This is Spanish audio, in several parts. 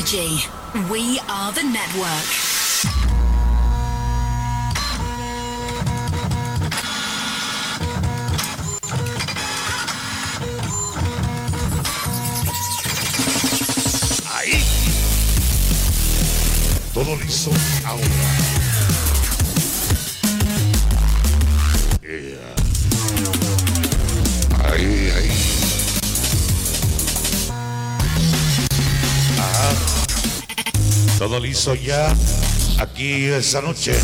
energy. We are the network. Todo listo, ahora. Yeah. Ahí, ahí. Ajá. Todo listo ya, aquí esta noche.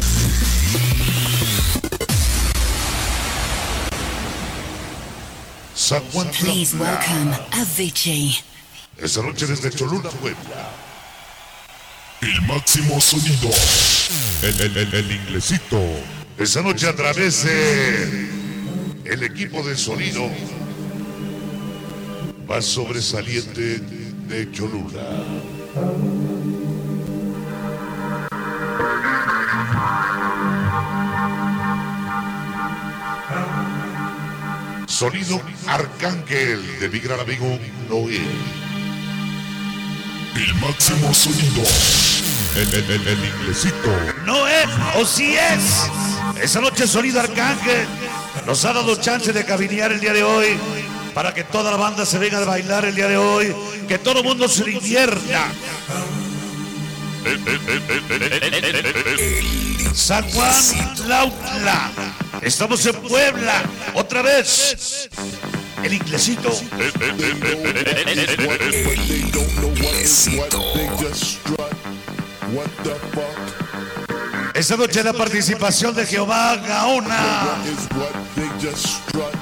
San Juan Tlautla. Please welcome AVJ. Esta noche desde Cholula, Puebla. El máximo sonido, el inglezito. Esta noche a través de el equipo de sonido más sobresaliente de Cholula. Sonido Arcángel de mi gran amigo Noel. El máximo sonido, el inglesito. No es, o sí es. Esa noche Sonido Arcángel nos ha dado chance de cabinear el día de hoy, para que toda la banda se venga a bailar el día de hoy, que todo el mundo se divierta. San Juan Tlautla. Estamos en Puebla, otra vez. El inglesito. Esta noche la participación de Jehová Gaona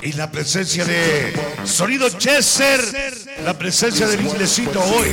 y la presencia de Sonido Chester, la presencia del inglesito hoy.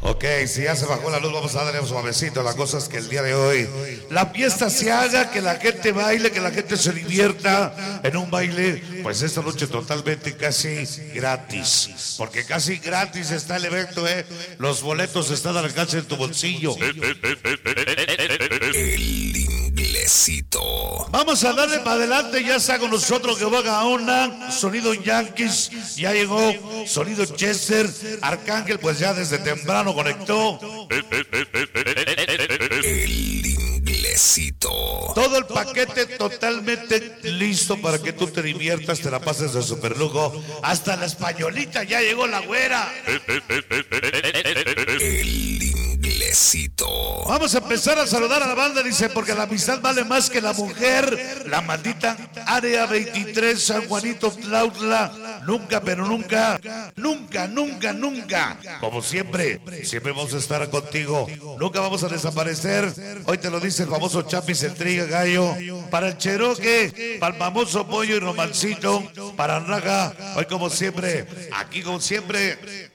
Ok, si ya se bajó la luz, vamos a darle un suavecito. La cosa es que el día de hoy la fiesta se haga, que la gente baile, que la gente se divierta en un baile. Pues esta noche totalmente casi gratis, porque casi gratis está el evento, ¿eh? Los boletos están al alcance de tu bolsillo. El inglesito. Vamos a darle para adelante, ya está con nosotros Jehová Gaona, Sonido Yankees, ya llegó Sonido Chester, Arcángel, pues ya desde temprano conectó. El inglesito. Todo el paquete totalmente listo para que tú te diviertas, te la pases de superlujo. Hasta la españolita, ya llegó la güera. El inglesito. Vamos a empezar a saludar a la banda, dice, porque la amistad vale más que la mujer. La maldita área 23, San Juanito Tlautla. Nunca, pero nunca, nunca. Como siempre, siempre vamos a estar contigo. Nunca vamos a desaparecer. Hoy te lo dice el famoso Chapi Centriga Gallo. Para el Cheroque, para el famoso pollo y romancito. Para Naga, hoy como siempre, aquí como siempre.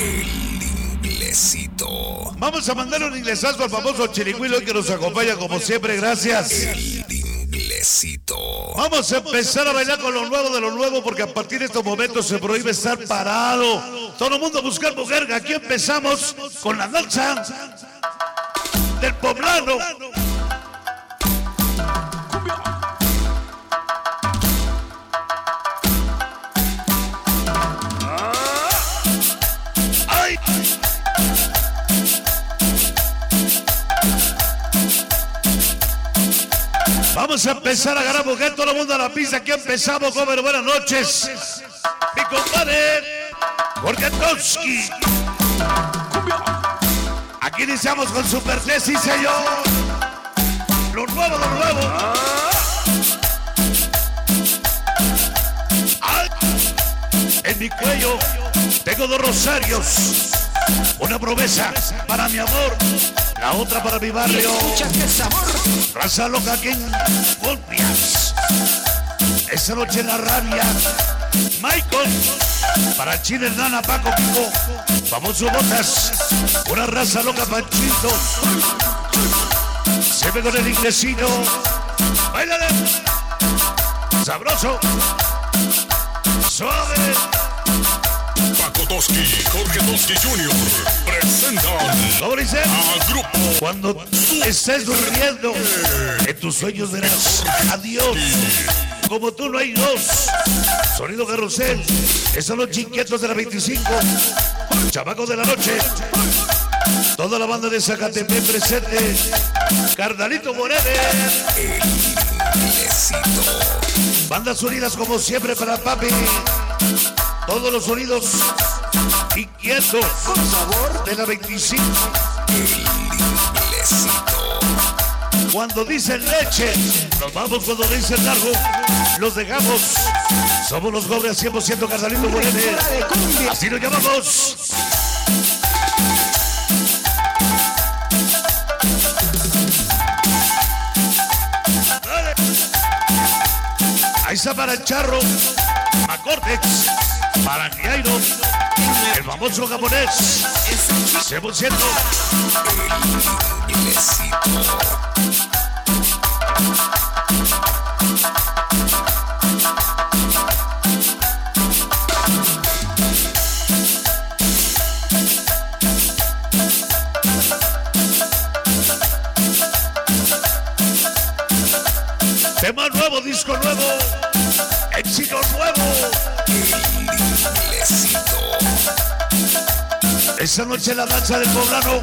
El inglesito. Vamos a mandar un inglesazo al famoso Chirigüilo que nos acompaña como siempre, gracias. El inglesito. Vamos a empezar a bailar con lo nuevo de lo nuevo, porque a partir de estos momentos se prohíbe estar parado. Todo el mundo a buscar mujer. Aquí empezamos con la danza del poblano. Vamos a empezar a agarrar mujer, todo el mundo a la pista. Aquí empezamos, comer. Buenas noches, mi compadre Jorge Toski. Aquí iniciamos con Super Tesis, señor. Lo nuevo, lo nuevo. Ay, en mi cuello tengo dos rosarios. Una promesa para mi amor, la otra para mi barrio. Raza loca que golpeas. Esa noche en la rabia. Michael, para Chile, Nana, Paco, Pico. Famoso Botas, una raza loca, Panchito. Siempre con el inglesino. Báilale. Sabroso. Suave. Paco Toski, Jorge Toski Jr. presentan al grupo. Cuando estés durmiendo, en tus sueños verás adiós. Como tú no hay dos. Sonido Garrosel. Esos los chiquetos de la 25. Chamacos de la noche. Toda la banda de Zacatepec presente. Cardalito Moreno. El inglezito. Bandas unidas como siempre para papi. Todos los sonidos inquietos. Con sabor de la 25. El inglezito. Cuando dicen leche, nos vamos. Cuando dicen largo, los dejamos. Somos los Gobres 100% Cardalito Moreno. Así nos llamamos. Ahí está para el Charro, a Cortex, para Nihairo, el famoso japonés, hacemos siendo el inglezito. Tema nuevo, disco nuevo, éxito nuevo. El inglezito. Esta noche la danza del poblano.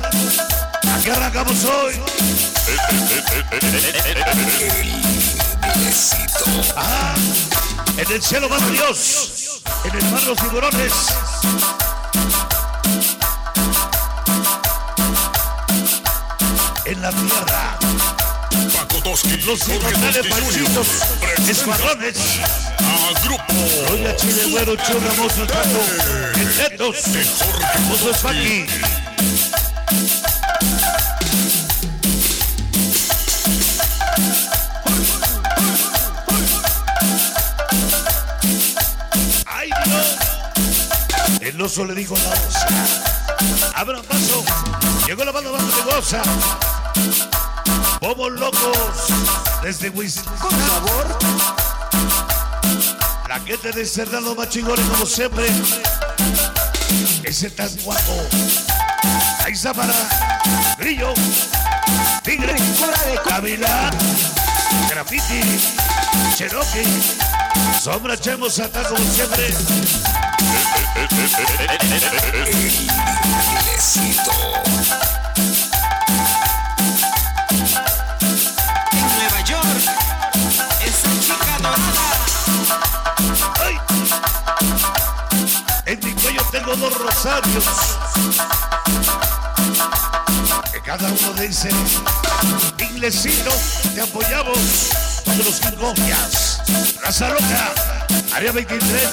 Aquí arrancamos hoy. El inglezito. Ajá. En el cielo va Dios. En el mar los tiburones. En la tierra. Los inmortales paisitos, escuadrones, al grupo. Hoy a Chile, güero, churra, mozo, tato, entetos, mozo es aquí. Ay, Dios. El oso le dijo a la osa. Abran paso. Llegó la banda bajo de goza. Vamos locos desde Whisky. Con sabor. La gente de Cerdano más chingones como siempre. Ese tan guapo. Ahí está para Grillo, Tigre, Cavilá, Graffiti, Cherokee, Sombra Chemo Satán como siempre. El inglezito. Tengo dos rosarios que cada uno dice: inglesito, te apoyamos. Todos los Ingomias, Raza Loca, Área 23,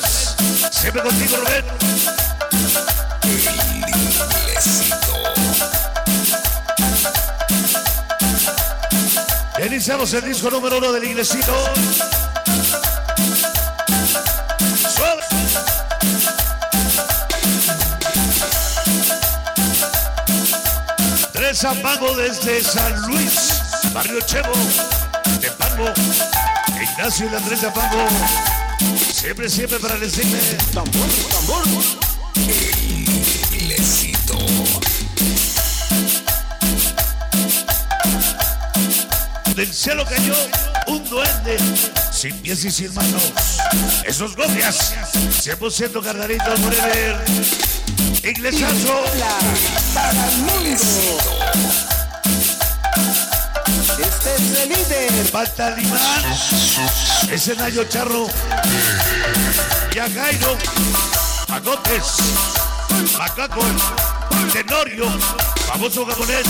siempre contigo, Rubén. El inglesito. Ya iniciamos el disco número 1 del inglesito. A Pango desde San Luis, Barrio Chevo, de Pango, Ignacio y la Andrés de Pango, siempre, siempre para decirme tambor, tambor, el inglezito. Del cielo cayó un duende, sin pies y sin manos, esos gobias, 100% Cardalitos Moreno. Inglesazo para el mundo. Este es el líder. Pata Limán. Ese Nayo Charro. Y a Jairo Pagotes. Macaco. Tenorio. Famoso japonés.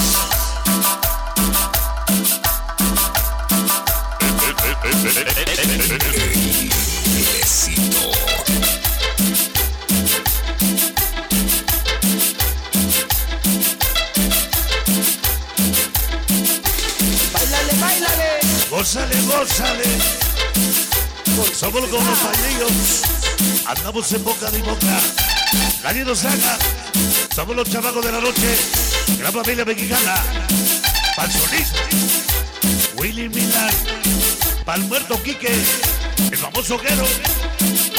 Gózale, gózale. Somos como los palillos. Andamos en boca de boca. Nadie nos saca. Somos los chamacos de la noche. Gran familia mexicana. Pa'l Solís, Willy Milán. Pa'l muerto Quique. El famoso Guero.